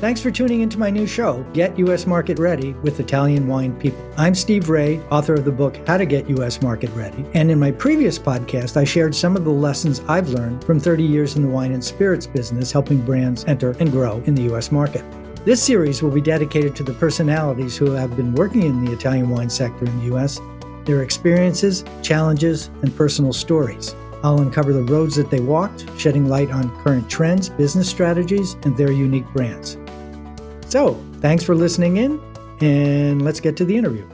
Thanks for tuning into my new show, Get U.S. Market Ready with Italian Wine People. I'm Steve Raye, author of the book, How to Get U.S. Market Ready. And in my previous podcast, I shared some of the lessons I've learned from 30 years in the wine and spirits business, helping brands enter and grow in the U.S. market. This series will be dedicated to the personalities who have been working in the Italian wine sector in the U.S., their experiences, challenges, and personal stories. I'll uncover the roads that they walked, shedding light on current trends, business strategies, and their unique brands. So, thanks for listening in, and let's get to the interview.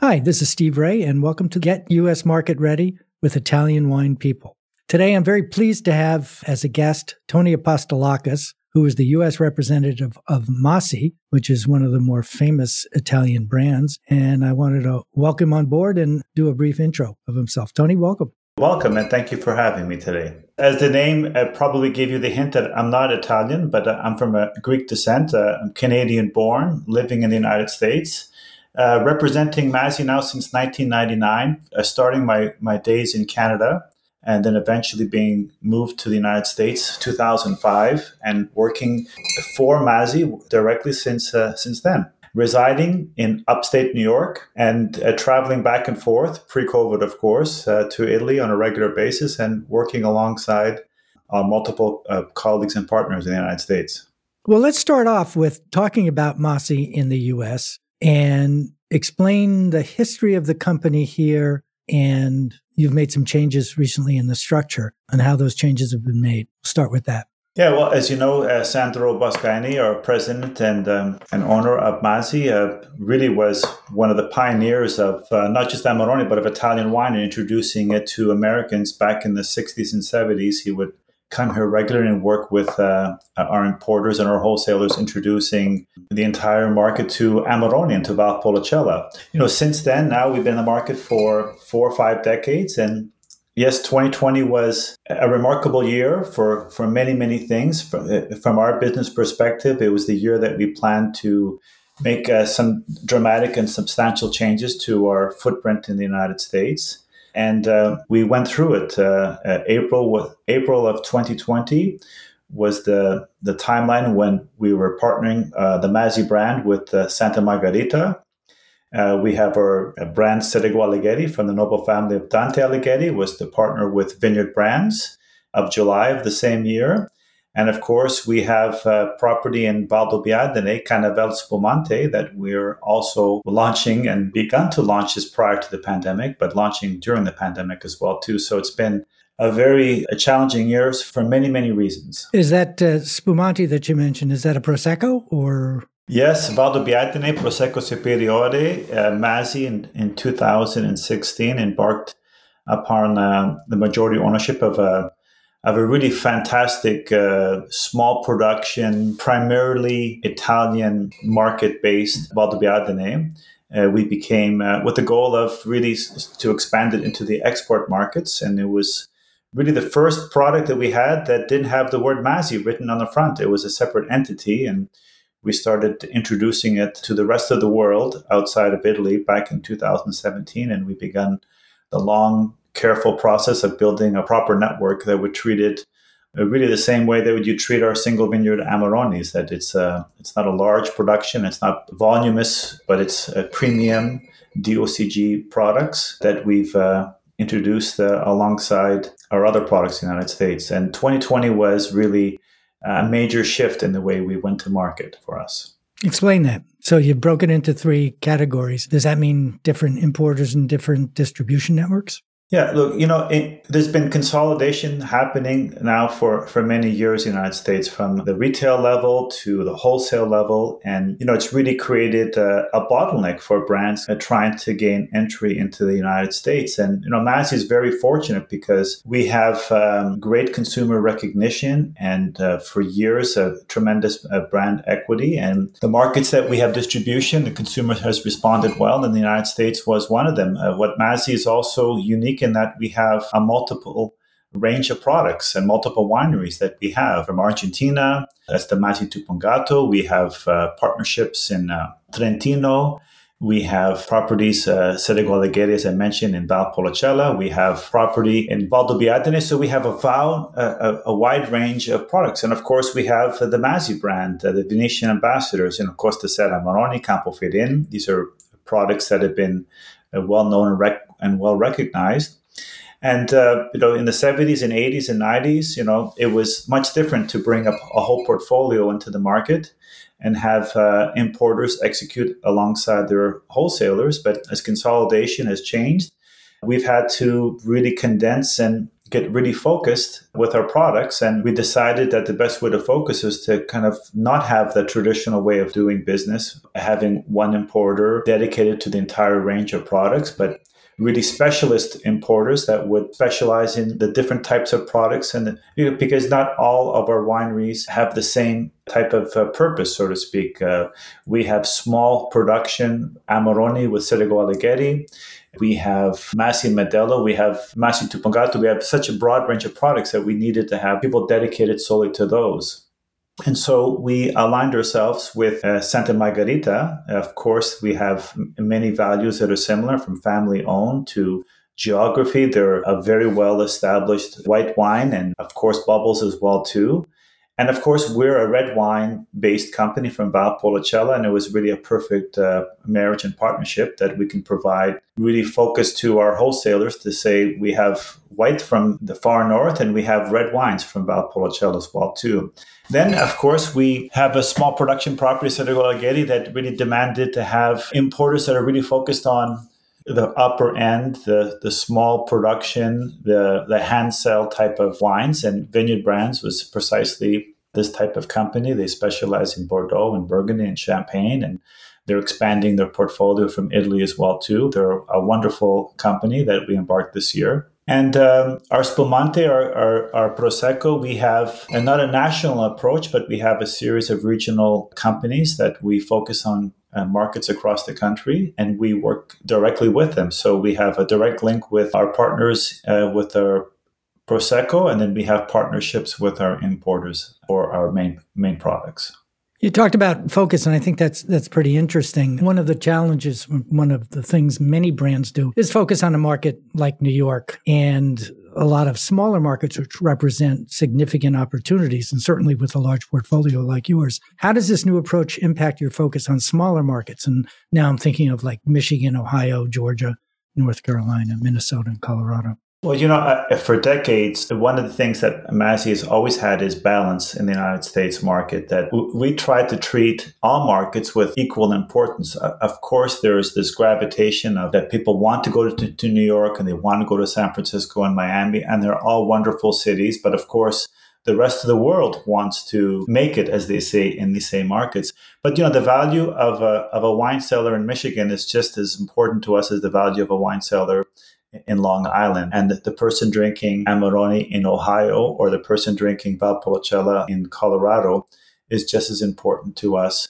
Hi, this is Steve Raye, and welcome to Get U.S. Market Ready with Italian Wine People. Today, I'm very pleased to have as a guest Tony Apostolakos, who is the U.S. representative of Masi, which is one of the more famous Italian brands. And I wanted to welcome on board and do a brief intro of himself. Tony, welcome. Welcome, and thank you for having me today. As the name probably gave you the hint that I'm not Italian, but I'm from Greek descent. I'm Canadian-born, living in the United States, representing Masi now since 1999, starting my days in Canada, and then eventually being moved to the United States 2005 and working for Masi directly since then. Residing in upstate New York and traveling back and forth, pre-COVID of course, to Italy on a regular basis and working alongside multiple colleagues and partners in the United States. Well, let's start off with talking about Masi in the U.S. and explain the history of the company here. And you've made some changes recently in the structure and how those changes have been made. We'll start with that. Yeah, well, as you know, Sandro Boscaini, our president and owner of Masi, really was one of the pioneers of not just Amarone, but of Italian wine and introducing it to Americans back in the 60s and 70s. He would come here regularly and work with our importers and our wholesalers, introducing the entire market to Amarone and to Valpolicella. You know, since then, now we've been in the market for 4 or 5 decades. And yes, 2020 was a remarkable year for many, many things. From our business perspective, it was the year that we planned to make some dramatic and substantial changes to our footprint in the United States. And we went through it. April of 2020 was the timeline when we were partnering the Masi brand with Santa Margarita. We have our brand Serego Alighieri from the noble family of Dante Alighieri, was the partner with Vineyard Brands of July of the same year. And of course, we have property in Valdobbiadene, Canevel Spumante, that we're also launching and begun to launch this prior to the pandemic, but launching during the pandemic as well, too. So it's been a very challenging year for many, many reasons. Is that Spumante that you mentioned, is that a Prosecco or? Yes, Valdobbiadene, Prosecco Superiore, Masi in 2016 embarked upon the majority ownership of a really fantastic small production, primarily Italian market-based Valdobbiadene. We became, with the goal of really to expand it into the export markets. And it was really the first product that we had that didn't have the word Masi written on the front. It was a separate entity. And we started introducing it to the rest of the world outside of Italy back in 2017. And we began the long, careful process of building a proper network that would treat it really the same way that would you treat our single vineyard Amarones, that it's not a large production, it's not voluminous, but it's a premium DOCG products that we've introduced alongside our other products in the United States. And 2020 was really a major shift in the way we went to market for us. Explain that. So you broke it into 3 categories. Does that mean different importers and different distribution networks? Yeah, look, you know, there's been consolidation happening now for many years in the United States, from the retail level to the wholesale level. And, you know, it's really created a bottleneck for brands trying to gain entry into the United States. And, you know, Masi is very fortunate because we have great consumer recognition and for years a tremendous brand equity. And the markets that we have distribution, the consumer has responded well, and the United States was one of them. What Masi is also unique in that we have a multiple range of products and multiple wineries that we have from Argentina. That's the Masi Tupungato. We have partnerships in Trentino. We have properties, Serego Alighieri, as I mentioned, in Valpolicella. We have property in Valdobbiadene. So we have a wide range of products. And of course, we have the Masi brand, the Venetian ambassadors, and of course, the Santa Margarita, Campofidin. These are products that have been well-known and well-recognized. And, in the 70s and 80s and 90s, it was much different to bring up a whole portfolio into the market and have importers execute alongside their wholesalers. But as consolidation has changed, we've had to really condense and get really focused with our products. And we decided that the best way to focus is to kind of not have the traditional way of doing business, having one importer dedicated to the entire range of products, but really specialist importers that would specialize in the different types of products. And because not all of our wineries have the same type of purpose, so to speak. We have small production Amarone with Serego Alighieri. We have Masi Medello. We have Masi Tupungato. We have such a broad range of products that we needed to have people dedicated solely to those. And so we aligned ourselves with Santa Margarita. Of course, we have many values that are similar, from family-owned to geography. They're a very well-established white wine, and of course, bubbles as well, too. And of course, we're a red wine-based company from Valpolicella, and it was really a perfect marriage and partnership that we can provide really focus to our wholesalers to say we have white from the far north and we have red wines from Valpolicella as well too. Then, of course, we have a small production property, Serego Alighieri, that really demanded to have importers that are really focused on the upper end, the small production, the hand sell type of wines. And Vineyard Brands was precisely this type of company. They specialize in Bordeaux and Burgundy and Champagne, and they're expanding their portfolio from Italy as well too. They're a wonderful company that we embarked this year. And our Spumante, our Prosecco, we have not a national approach, but we have a series of regional companies that we focus on markets across the country, and we work directly with them. So we have a direct link with our partners with our Prosecco, and then we have partnerships with our importers for our main products. You talked about focus, and I think that's pretty interesting. One of the challenges, one of the things many brands do is focus on a market like New York and a lot of smaller markets which represent significant opportunities, and certainly with a large portfolio like yours. How does this new approach impact your focus on smaller markets? And now I'm thinking of like Michigan, Ohio, Georgia, North Carolina, Minnesota, and Colorado. Well, for decades, one of the things that Masi has always had is balance in the United States market, that we try to treat all markets with equal importance. Of course, there is this gravitation of that people want to go to New York and they want to go to San Francisco and Miami, and they're all wonderful cities. But of course, the rest of the world wants to make it, as they say, in these same markets. But, the value of a wine cellar in Michigan is just as important to us as the value of a wine cellar in Long Island. And the person drinking Amarone in Ohio or the person drinking Valpolicella in Colorado is just as important to us.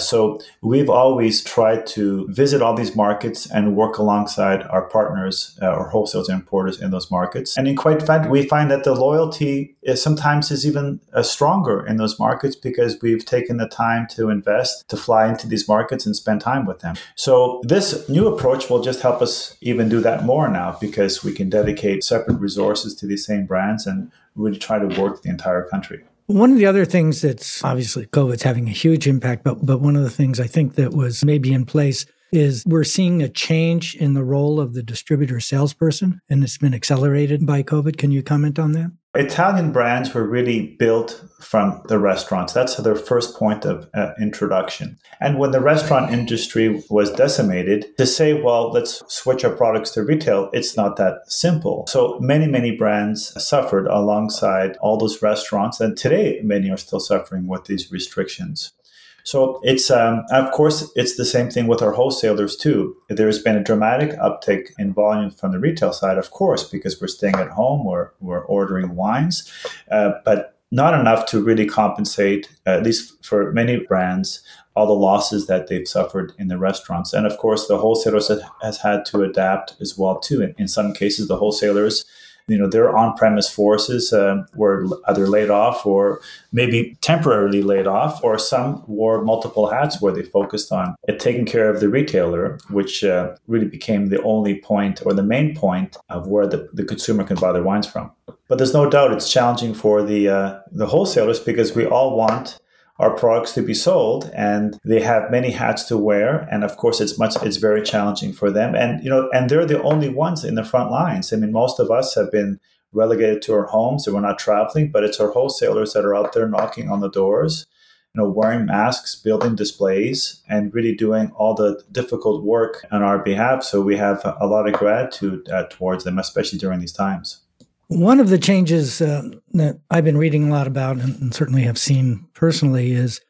So we've always tried to visit all these markets and work alongside our partners or wholesalers and importers in those markets. And in quite fact, we find that the loyalty is sometimes even stronger in those markets because we've taken the time to invest, to fly into these markets and spend time with them. So this new approach will just help us even do that more now because we can dedicate separate resources to these same brands and really try to work the entire country. One of the other things that's obviously COVID's having a huge impact, but one of the things I think that was maybe in place is we're seeing a change in the role of the distributor salesperson, and it's been accelerated by COVID. Can you comment on that? Italian brands were really built from the restaurants. That's their first point of introduction. And when the restaurant industry was decimated, to say, well, let's switch our products to retail, it's not that simple. So many brands suffered alongside all those restaurants. And today, many are still suffering with these restrictions. So it's, of course, it's the same thing with our wholesalers too. There's been a dramatic uptick in volume from the retail side, of course, because we're staying at home, we're ordering wines, but not enough to really compensate, at least for many brands, all the losses that they've suffered in the restaurants. And of course, the wholesalers has had to adapt as well too. In some cases, the wholesalers you know, their on-premise forces were either laid off or maybe temporarily laid off, or some wore multiple hats where they focused on taking care of the retailer, which really became the only point or the main point of where the consumer can buy their wines from. But there's no doubt it's challenging for the wholesalers, because we all want our products to be sold, and they have many hats to wear. And of course, it's very challenging for them. And, you know, and they're the only ones in the front lines. I mean, most of us have been relegated to our homes and we're not traveling, but it's our wholesalers that are out there knocking on the doors, you know, wearing masks, building displays, and really doing all the difficult work on our behalf. So we have a lot of gratitude towards them, especially during these times. One of the changes that I've been reading a lot about and certainly have seen personally is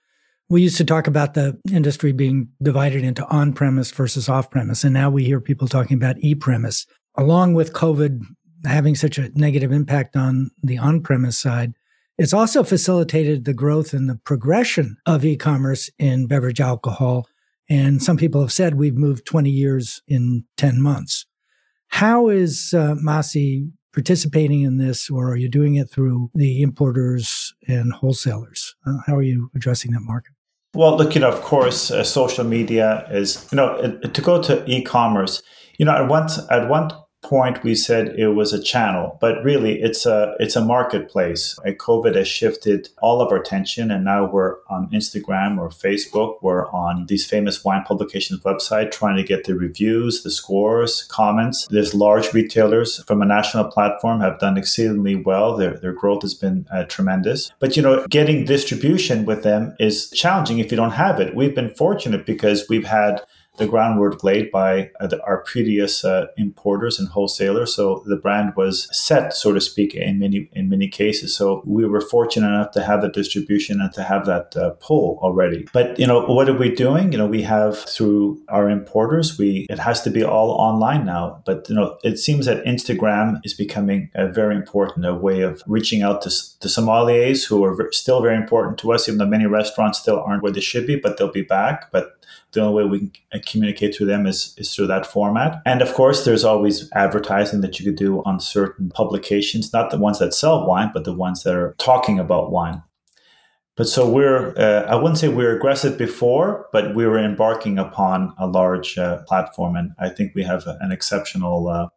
we used to talk about the industry being divided into on-premise versus off-premise. And now we hear people talking about e-premise. Along with COVID having such a negative impact on the on-premise side, it's also facilitated the growth and the progression of e-commerce in beverage alcohol. And some people have said we've moved 20 years in 10 months. How is Masi participating in this, or are you doing it through the importers and wholesalers? How are you addressing that market? Well, look, you know, of course, social media is, you know, to go to e-commerce, you know, at one point we said it was a channel, but really it's a marketplace. COVID has shifted all of our attention, and now we're on Instagram or Facebook. We're on these famous wine publications website trying to get the reviews, the scores, comments. There's large retailers from a national platform have done exceedingly well. Their growth has been tremendous. But, you know, getting distribution with them is challenging if you don't have it. We've been fortunate because we've had the groundwork laid by our previous importers and wholesalers, so the brand was set, so to speak, in many cases. So we were fortunate enough to have the distribution and to have that pull already. But, you know, what are we doing? You know, we have through our importers. It has to be all online now. But, you know, it seems that Instagram is becoming a very important way of reaching out to sommeliers who are still very important to us, even though many restaurants still aren't where they should be, but they'll be back. But the only way we can communicate to them is through that format. And of course, there's always advertising that you could do on certain publications, not the ones that sell wine, but the ones that are talking about wine. But so I wouldn't say we were aggressive before, but we were embarking upon a large platform. And I think we have an exceptional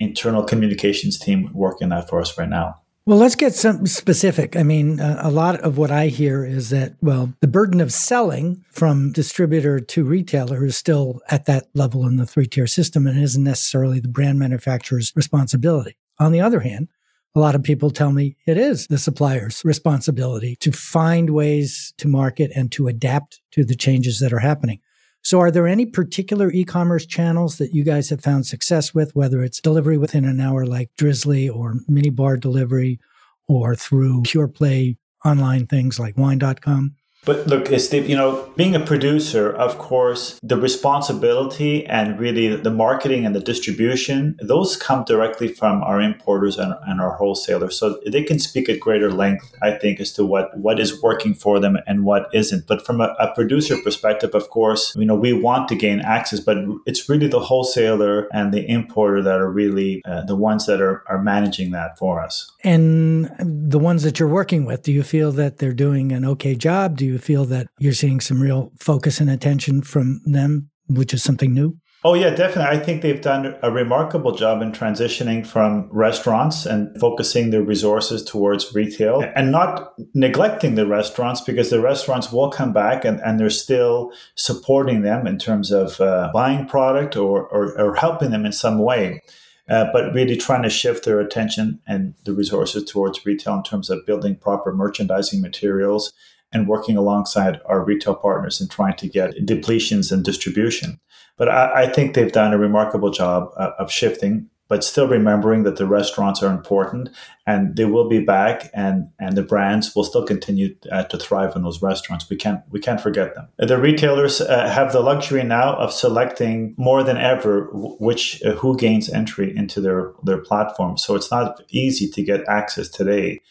internal communications team working that for us right now. Well, let's get some specific. I mean, a lot of what I hear is that, well, the burden of selling from distributor to retailer is still at that level in the three-tier system and isn't necessarily the brand manufacturer's responsibility. On the other hand, a lot of people tell me it is the supplier's responsibility to find ways to market and to adapt to the changes that are happening. So are there any particular e-commerce channels that you guys have found success with, whether it's delivery within an hour like Drizly or mini bar delivery or through pure play online things like wine.com? But look, Steve, you know, being a producer, of course, the responsibility and really the marketing and the distribution, those come directly from our importers and our wholesalers. So they can speak at greater length, I think, as to what is working for them and what isn't. But from a producer perspective, of course, you know, we want to gain access, but it's really the wholesaler and the importer that are really the ones that are managing that for us. And the ones that you're working with, do you feel that they're doing an okay job? Do you feel that you're seeing some real focus and attention from them, which is something new? Oh, yeah, definitely. I think they've done a remarkable job in transitioning from restaurants and focusing their resources towards retail and not neglecting the restaurants, because the restaurants will come back and they're still supporting them in terms of buying product or helping them in some way. But really trying to shift their attention and the resources towards retail in terms of building proper merchandising materials and working alongside our retail partners and trying to get depletions and distribution. But I think they've done a remarkable job of shifting, but still remembering that the restaurants are important and they will be back, and the brands will still continue to thrive in those restaurants. We can't forget them. The retailers have the luxury now of selecting more than ever who gains entry into their platform. So it's not easy to get access today.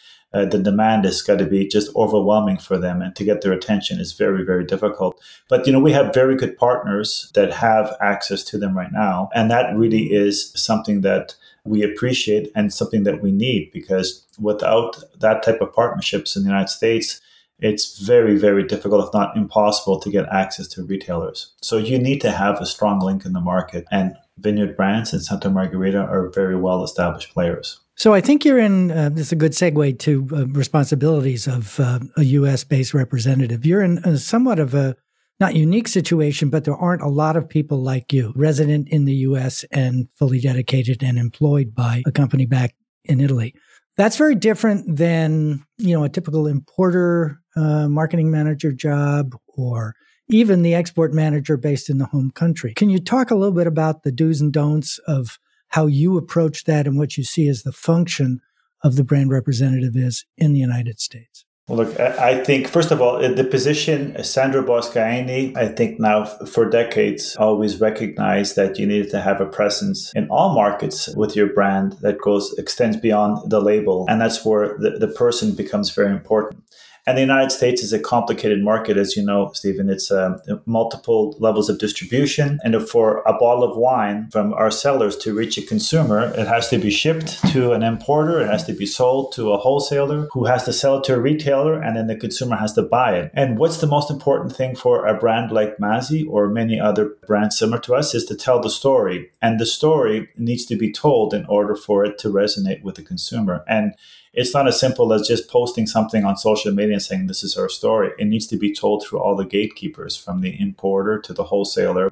the demand has got to be just overwhelming for them, and to get their attention is very, very difficult. But, you know, we have very good partners that have access to them right now, and that really is something that we appreciate and something that we need, because without that type of partnerships in the United States, it's very, very difficult, if not impossible, to get access to retailers. So you need to have a strong link in the market, and Vineyard Brands and Santa Margarita are very well-established players. So I think you're in, this is a good segue to responsibilities of a U.S.-based representative. You're in somewhat of a, not unique situation, but there aren't a lot of people like you, resident in the U.S. and fully dedicated and employed by a company back in Italy. That's very different than, you know, a typical importer, marketing manager job, or even the export manager based in the home country. Can you talk a little bit about the do's and don'ts of how you approach that and what you see as the function of the brand representative is in the United States? Well, look, I think, first of all, the position, Sandro Boscaini, I think now for decades, always recognized that you needed to have a presence in all markets with your brand that extends beyond the label. And that's where the person becomes very important. And the United States is a complicated market, as you know, Stephen. It's multiple levels of distribution. And for a bottle of wine from our cellars to reach a consumer, it has to be shipped to an importer. It has to be sold to a wholesaler who has to sell it to a retailer. And then the consumer has to buy it. And what's the most important thing for a brand like Masi or many other brands similar to us is to tell the story. And the story needs to be told in order for it to resonate with the consumer. And it's not as simple as just posting something on social media and saying, this is our story. It needs to be told through all the gatekeepers, from the importer to the wholesaler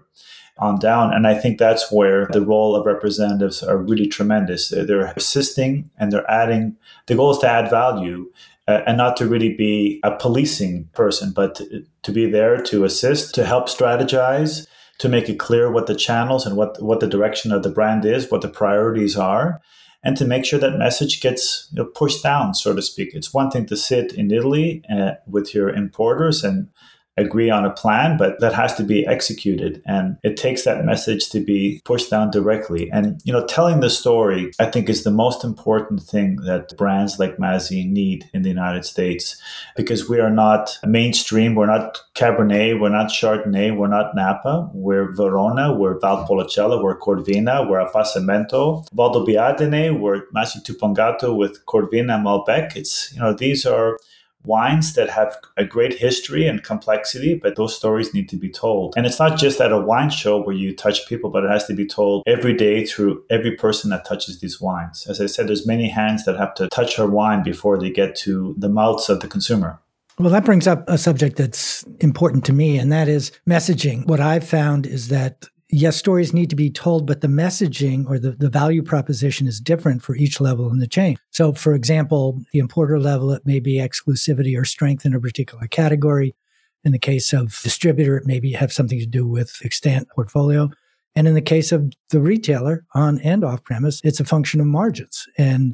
on down. And I think that's where the role of representatives are really tremendous. They're assisting and they're adding. The goal is to add value and not to really be a policing person, but to be there to assist, to help strategize, to make it clear what the channels and what the direction of the brand is, what the priorities are, and to make sure that message gets pushed down, so to speak. It's one thing to sit in Italy with your importers and agree on a plan, but that has to be executed. And it takes that message to be pushed down directly. And, you know, telling the story, I think, is the most important thing that brands like Masi need in the United States, because we are not mainstream. We're not Cabernet. We're not Chardonnay. We're not Napa. We're Verona. We're Valpolicella. We're Corvina. We're Appassimento. Valdobbiadene. We're Masi Tupungato with Corvina Malbec. It's, you know, these are wines that have a great history and complexity, but those stories need to be told. And it's not just at a wine show where you touch people, but it has to be told every day through every person that touches these wines. As I said, there's many hands that have to touch our wine before they get to the mouths of the consumer. Well, that brings up a subject that's important to me, and that is messaging. What I've found is that, yes, stories need to be told, but the messaging or the value proposition is different for each level in the chain. So, for example, the importer level, it may be exclusivity or strength in a particular category. In the case of distributor, it may have something to do with extant portfolio. And in the case of the retailer, on and off premise, it's a function of margins and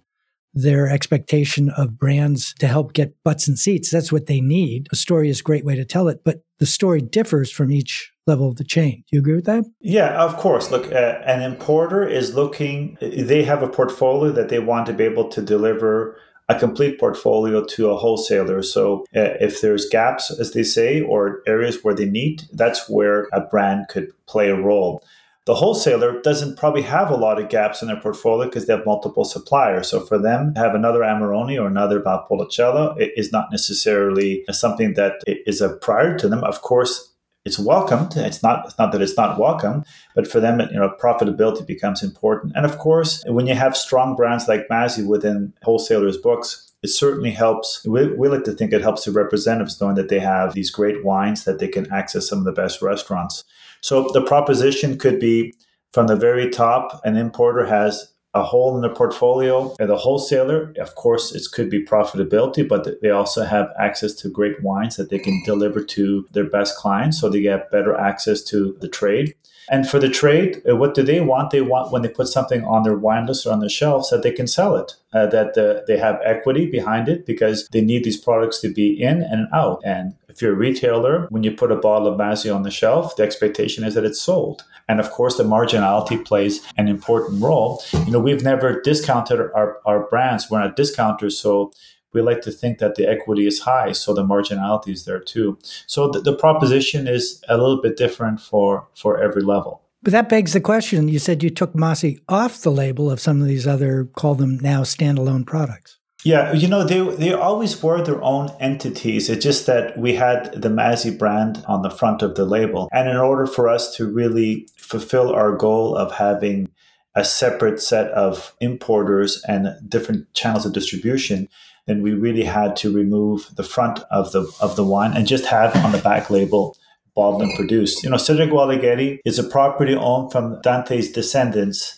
their expectation of brands to help get butts and seats. That's what they need. A story is a great way to tell it, but the story differs from each level of the chain. Do you agree with that? Yeah, of course. Look, an importer is looking, they have a portfolio that they want to be able to deliver a complete portfolio to a wholesaler. So if there's gaps, as they say, or areas where they need, that's where a brand could play a role. The wholesaler doesn't probably have a lot of gaps in their portfolio because they have multiple suppliers. So for them to have another Amarone or another Valpolicella is not necessarily something that is a priority to them. Of course, it's welcomed. It's not that it's not welcome, but for them, you know, profitability becomes important. And of course, when you have strong brands like Masi within wholesalers' books, it certainly helps. We like to think it helps the representatives knowing that they have these great wines that they can access some of the best restaurants. So the proposition could be from the very top, an importer has a hole in the portfolio. And the wholesaler, of course, it could be profitability, but they also have access to great wines that they can deliver to their best clients, so they get better access to the trade. And for the trade, what do they want? They want, when they put something on their wine list or on their shelves, that they can sell it, that they have equity behind it, because they need these products to be in and out. And if you're a retailer, when you put a bottle of Masi on the shelf, the expectation is that it's sold. And of course, the marginality plays an important role. You know, we've never discounted our brands. We're not discounters, so we like to think that the equity is high, so the marginality is there too. So the proposition is a little bit different for every level. But that begs the question. You said you took Masi off the label of some of these other, call them now, standalone products. Yeah, you know, they always were their own entities. It's just that we had the Masi brand on the front of the label. And in order for us to really fulfill our goal of having a separate set of importers and different channels of distribution, then we really had to remove the front of the wine and just have on the back label bottled and produced. You know, Serego Alighieri is a property owned from Dante's descendants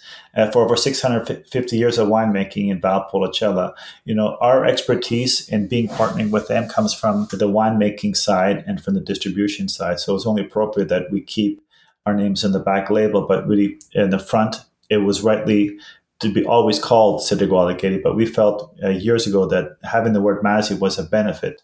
for over 650 years of winemaking in Valpolicella. You know, our expertise in partnering with them comes from the winemaking side and from the distribution side. So it's only appropriate that we keep our names in the back label, but really in the front, it was rightly to be always called Serego Alighieri, but we felt years ago that having the word Masi was a benefit.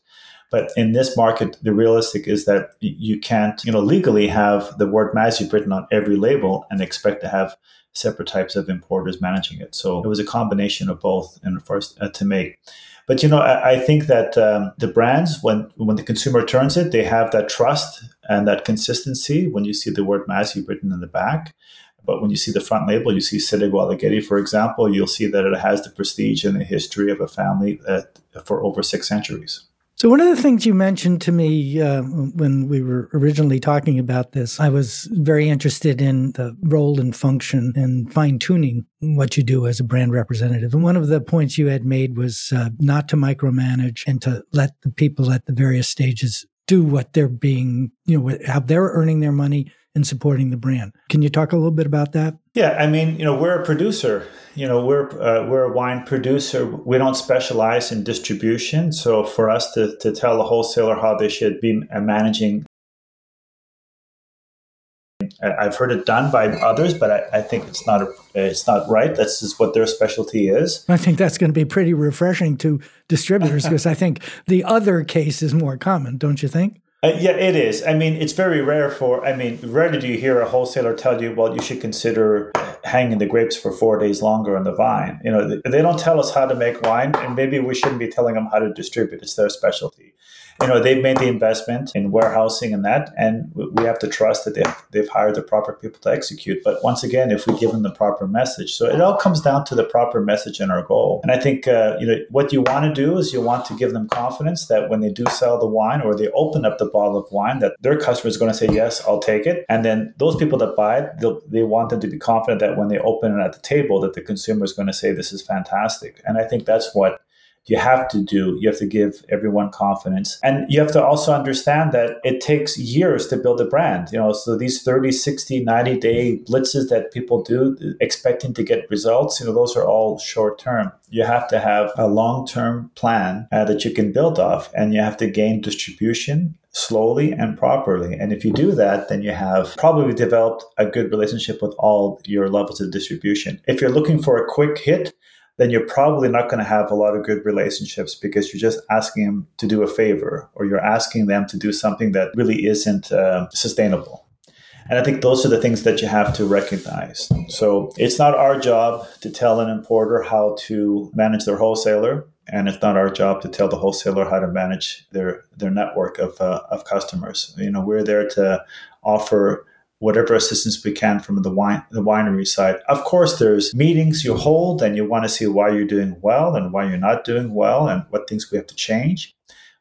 But in this market, the realistic is that you can't, you know, legally have the word Masi written on every label and expect to have separate types of importers managing it. So it was a combination of both and first to make. But, you know, I think that the brands, when the consumer turns it, they have that trust and that consistency when you see the word Masi written in the back. But when you see the front label, you see Serego Alighieri, for example, you'll see that it has the prestige and the history of a family for over 6 centuries. So one of the things you mentioned to me when we were originally talking about this, I was very interested in the role and function and fine-tuning what you do as a brand representative. And one of the points you had made was not to micromanage and to let the people at the various stages do what they're being, you know, how they're earning their money and supporting the brand. Can you talk a little bit about that? Yeah, I mean, you know, we're a producer. You know, we're a wine producer. We don't specialize in distribution. So for us to tell a wholesaler how they should be managing, I've heard it done by others, but I think it's not right. That's just what their specialty is. I think that's going to be pretty refreshing to distributors because I think the other case is more common, don't you think? Yeah, it is. I mean, it's very rare rarely do you hear a wholesaler tell you, well, you should consider hanging the grapes for 4 days longer on the vine. You know, they don't tell us how to make wine, and maybe we shouldn't be telling them how to distribute. It's their specialty. You know, they've made the investment in warehousing and that, and we have to trust that they've hired the proper people to execute. But once again, if we give them the proper message, so it all comes down to the proper message and our goal. And I think, you know, what you want to do is you want to give them confidence that when they do sell the wine or they open up the bottle of wine, that their customer is going to say, yes, I'll take it. And then those people that buy it, they want them to be confident that when they open it at the table, that the consumer is going to say, this is fantastic. And I think that's what you have to do. You have to give everyone confidence. And you have to also understand that it takes years to build a brand. You know, so these 30, 60, 90 day blitzes that people do expecting to get results, you know, those are all short term. You have to have a long term plan that you can build off, and you have to gain distribution slowly and properly. And if you do that, then you have probably developed a good relationship with all your levels of distribution. If you're looking for a quick hit, then you're probably not going to have a lot of good relationships because you're just asking them to do a favor, or you're asking them to do something that really isn't sustainable. And I think those are the things that you have to recognize. So it's not our job to tell an importer how to manage their wholesaler, and it's not our job to tell the wholesaler how to manage their network of customers. You know, we're there to offer whatever assistance we can from the winery side. Of course, there's meetings you hold and you want to see why you're doing well and why you're not doing well and what things we have to change.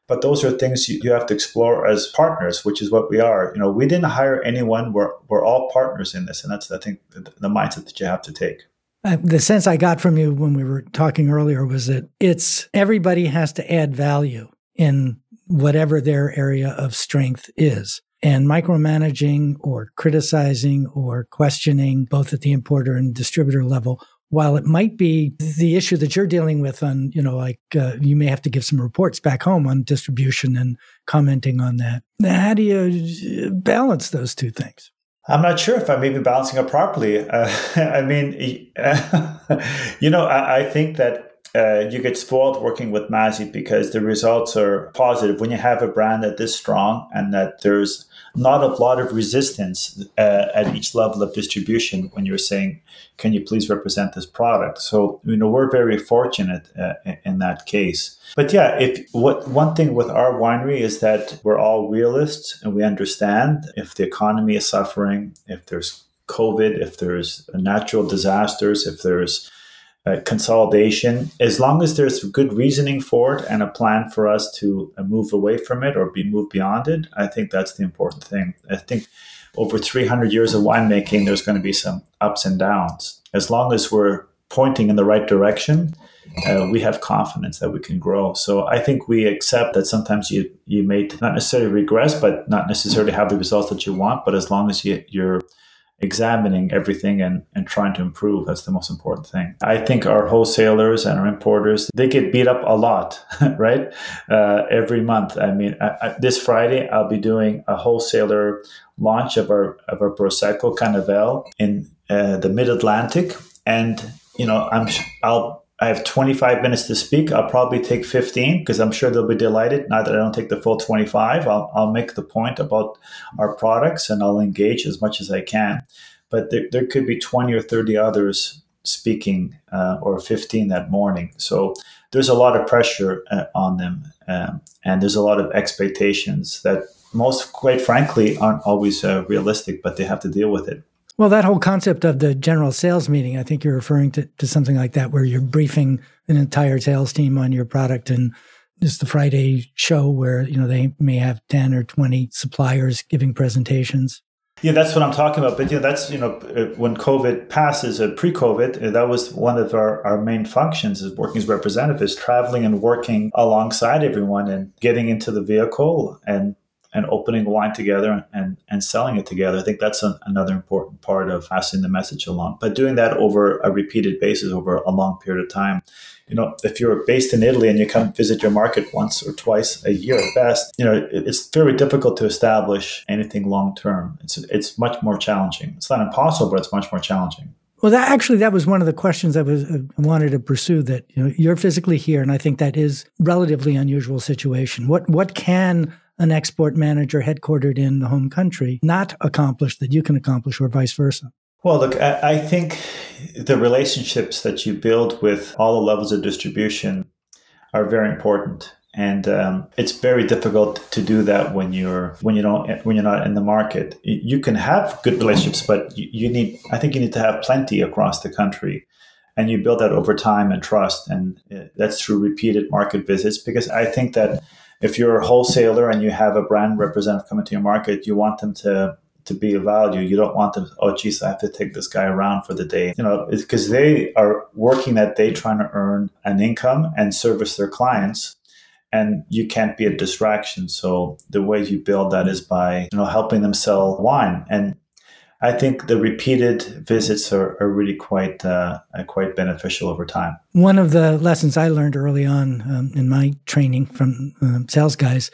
But those are things you have to explore as partners, which is what we are. You know, we didn't hire anyone. We're all partners in this. And that's, I think, the mindset that you have to take. The sense I got from you when we were talking earlier was that it's everybody has to add value in whatever their area of strength is. And micromanaging or criticizing or questioning, both at the importer and distributor level, while it might be the issue that you're dealing with on, you know, like you may have to give some reports back home on distribution and commenting on that. How do you balance those two things? I'm not sure if I'm even balancing it properly. I mean, you know, I think that you get spoiled working with Masi because the results are positive. When you have a brand that is strong and that there's not a lot of resistance at each level of distribution when you're saying, can you please represent this product? So, you know, we're very fortunate in that case. But yeah, one thing with our winery is that we're all realists and we understand if the economy is suffering, if there's COVID, if there's natural disasters, if there's consolidation, as long as there's good reasoning for it and a plan for us to move away from it or be moved beyond it, I think that's the important thing. I think over 300 years of winemaking, there's going to be some ups and downs. As long as we're pointing in the right direction, we have confidence that we can grow. So I think we accept that sometimes you may not necessarily regress, but not necessarily have the results that you want. But as long as you're examining everything and trying to improve. That's the most important thing. I think our wholesalers and our importers, they get beat up a lot, right? Every month. I mean, this Friday, I'll be doing a wholesaler launch of our Prosecco Canevel in the mid-Atlantic. And, you know, I have 25 minutes to speak. I'll probably take 15 because I'm sure they'll be delighted. Not that I don't take the full 25. I'll make the point about our products and I'll engage as much as I can. But there could be 20 or 30 others speaking or 15 that morning. So there's a lot of pressure on them and there's a lot of expectations that most, quite frankly, aren't always realistic, but they have to deal with it. Well, that whole concept of the general sales meeting, I think you're referring to something like that, where you're briefing an entire sales team on your product. And it's the Friday show where, you know, they may have 10 or 20 suppliers giving presentations. Yeah, that's what I'm talking about. But, yeah, that's, you know, when COVID passes, pre-COVID, that was one of our main functions as working as representatives, traveling and working alongside everyone and getting into the vehicle and opening wine together and selling it together. I think that's another important part of passing the message along. But doing that over a repeated basis over a long period of time. You know, if you're based in Italy and you come visit your market once or twice a year at best, you know, it's very difficult to establish anything long-term. It's much more challenging. It's not impossible, but it's much more challenging. Well, that was one of the questions I wanted to pursue, that, you know, you're physically here, and I think that is a relatively unusual situation. What can an export manager headquartered in the home country not accomplish that you can accomplish, or vice versa? Well, look, I think the relationships that you build with all the levels of distribution are very important. And it's very difficult to do that when you're not in the market. You can have good relationships, but I think you need to have plenty across the country. And you build that over time and trust. And that's through repeated market visits, because I think that if you're a wholesaler and you have a brand representative coming to your market, you want them to be of value. You don't want them, oh, geez, I have to take this guy around for the day. You know, because they are working that day trying to earn an income and service their clients. And you can't be a distraction. So the way you build that is by, you know, helping them sell wine. And I think the repeated visits are really quite beneficial over time. One of the lessons I learned early on in my training from sales guys,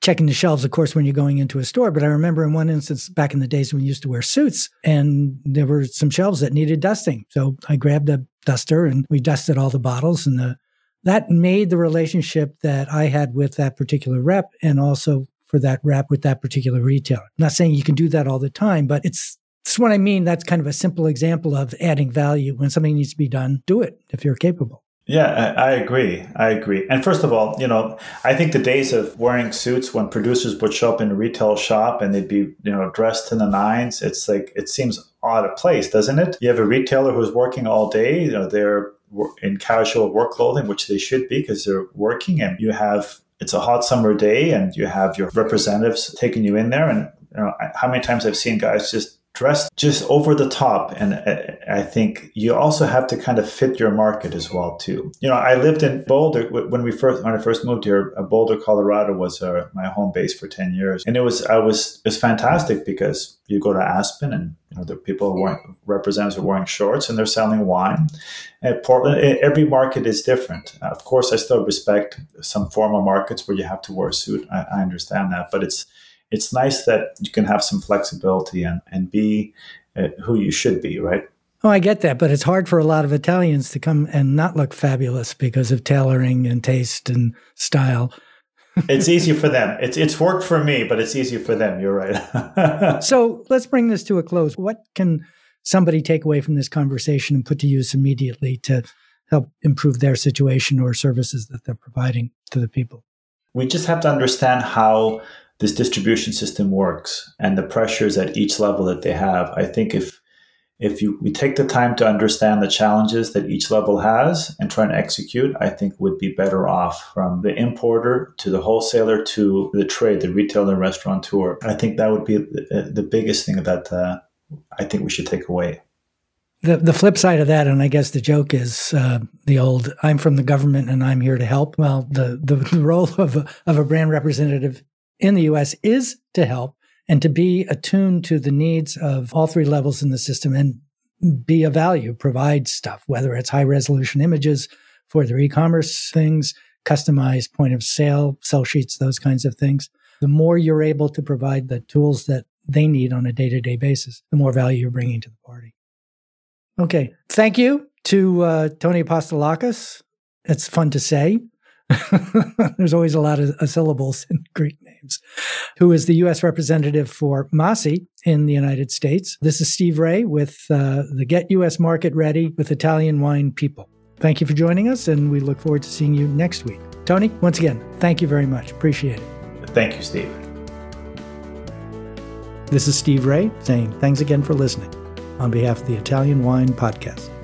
checking the shelves, of course, when you're going into a store. But I remember in one instance back in the days when we used to wear suits, and there were some shelves that needed dusting. So I grabbed a duster and we dusted all the bottles, and that made the relationship that I had with that particular rep, and also for that wrap with that particular retailer. I'm not saying you can do that all the time, but it's what I mean. That's kind of a simple example of adding value. When something needs to be done, do it if you're capable. Yeah, I agree. And first of all, you know, I think the days of wearing suits when producers would show up in a retail shop and they'd be, you know, dressed to the nines, it's like, it seems out of place, doesn't it? You have a retailer who's working all day, you know, they're in casual work clothing, which they should be because they're working, and it's a hot summer day and you have your representatives taking you in there. And, you know, how many times I've seen guys just dressed just over the top. And I think you also have to kind of fit your market as well, too. You know, I lived in Boulder when I first moved here. Boulder, Colorado was my home base for 10 years. And it was fantastic because you go to Aspen and, you know, the people representatives are wearing shorts and they're selling wine. At Portland, every market is different. Of course, I still respect some formal markets where you have to wear a suit. I understand that, but it's nice that you can have some flexibility and be who you should be, right? Oh, I get that, but it's hard for a lot of Italians to come and not look fabulous because of tailoring and taste and style. It's easy for them. It's worked for me, but it's easier for them. You're right. So let's bring this to a close. What can somebody take away from this conversation and put to use immediately to help improve their situation or services that they're providing to the people? We just have to understand how this distribution system works and the pressures at each level that they have. I think if we take the time to understand the challenges that each level has and try and execute, I think we'd be better off, from the importer to the wholesaler to the trade, the retailer, restaurateur. I think that would be the biggest thing that I think we should take away. The flip side of that, and I guess the joke is the old, I'm from the government and I'm here to help. Well, the role of a brand representative in the U.S. is to help and to be attuned to the needs of all three levels in the system and be of value, provide stuff, whether it's high-resolution images for their e-commerce things, customized point of sale sheets, those kinds of things. The more you're able to provide the tools that they need on a day-to-day basis, the more value you're bringing to the party. Okay. Thank you to Tony Apostolakos. It's fun to say. There's always a lot of syllables in Greek names. Who is the U.S. representative for Masi in the United States. This is Steve Raye with the Get U.S. Market Ready with Italian Wine People. Thank you for joining us, and we look forward to seeing you next week. Tony, once again, thank you very much. Appreciate it. Thank you, Steve. This is Steve Raye saying thanks again for listening on behalf of the Italian Wine Podcast.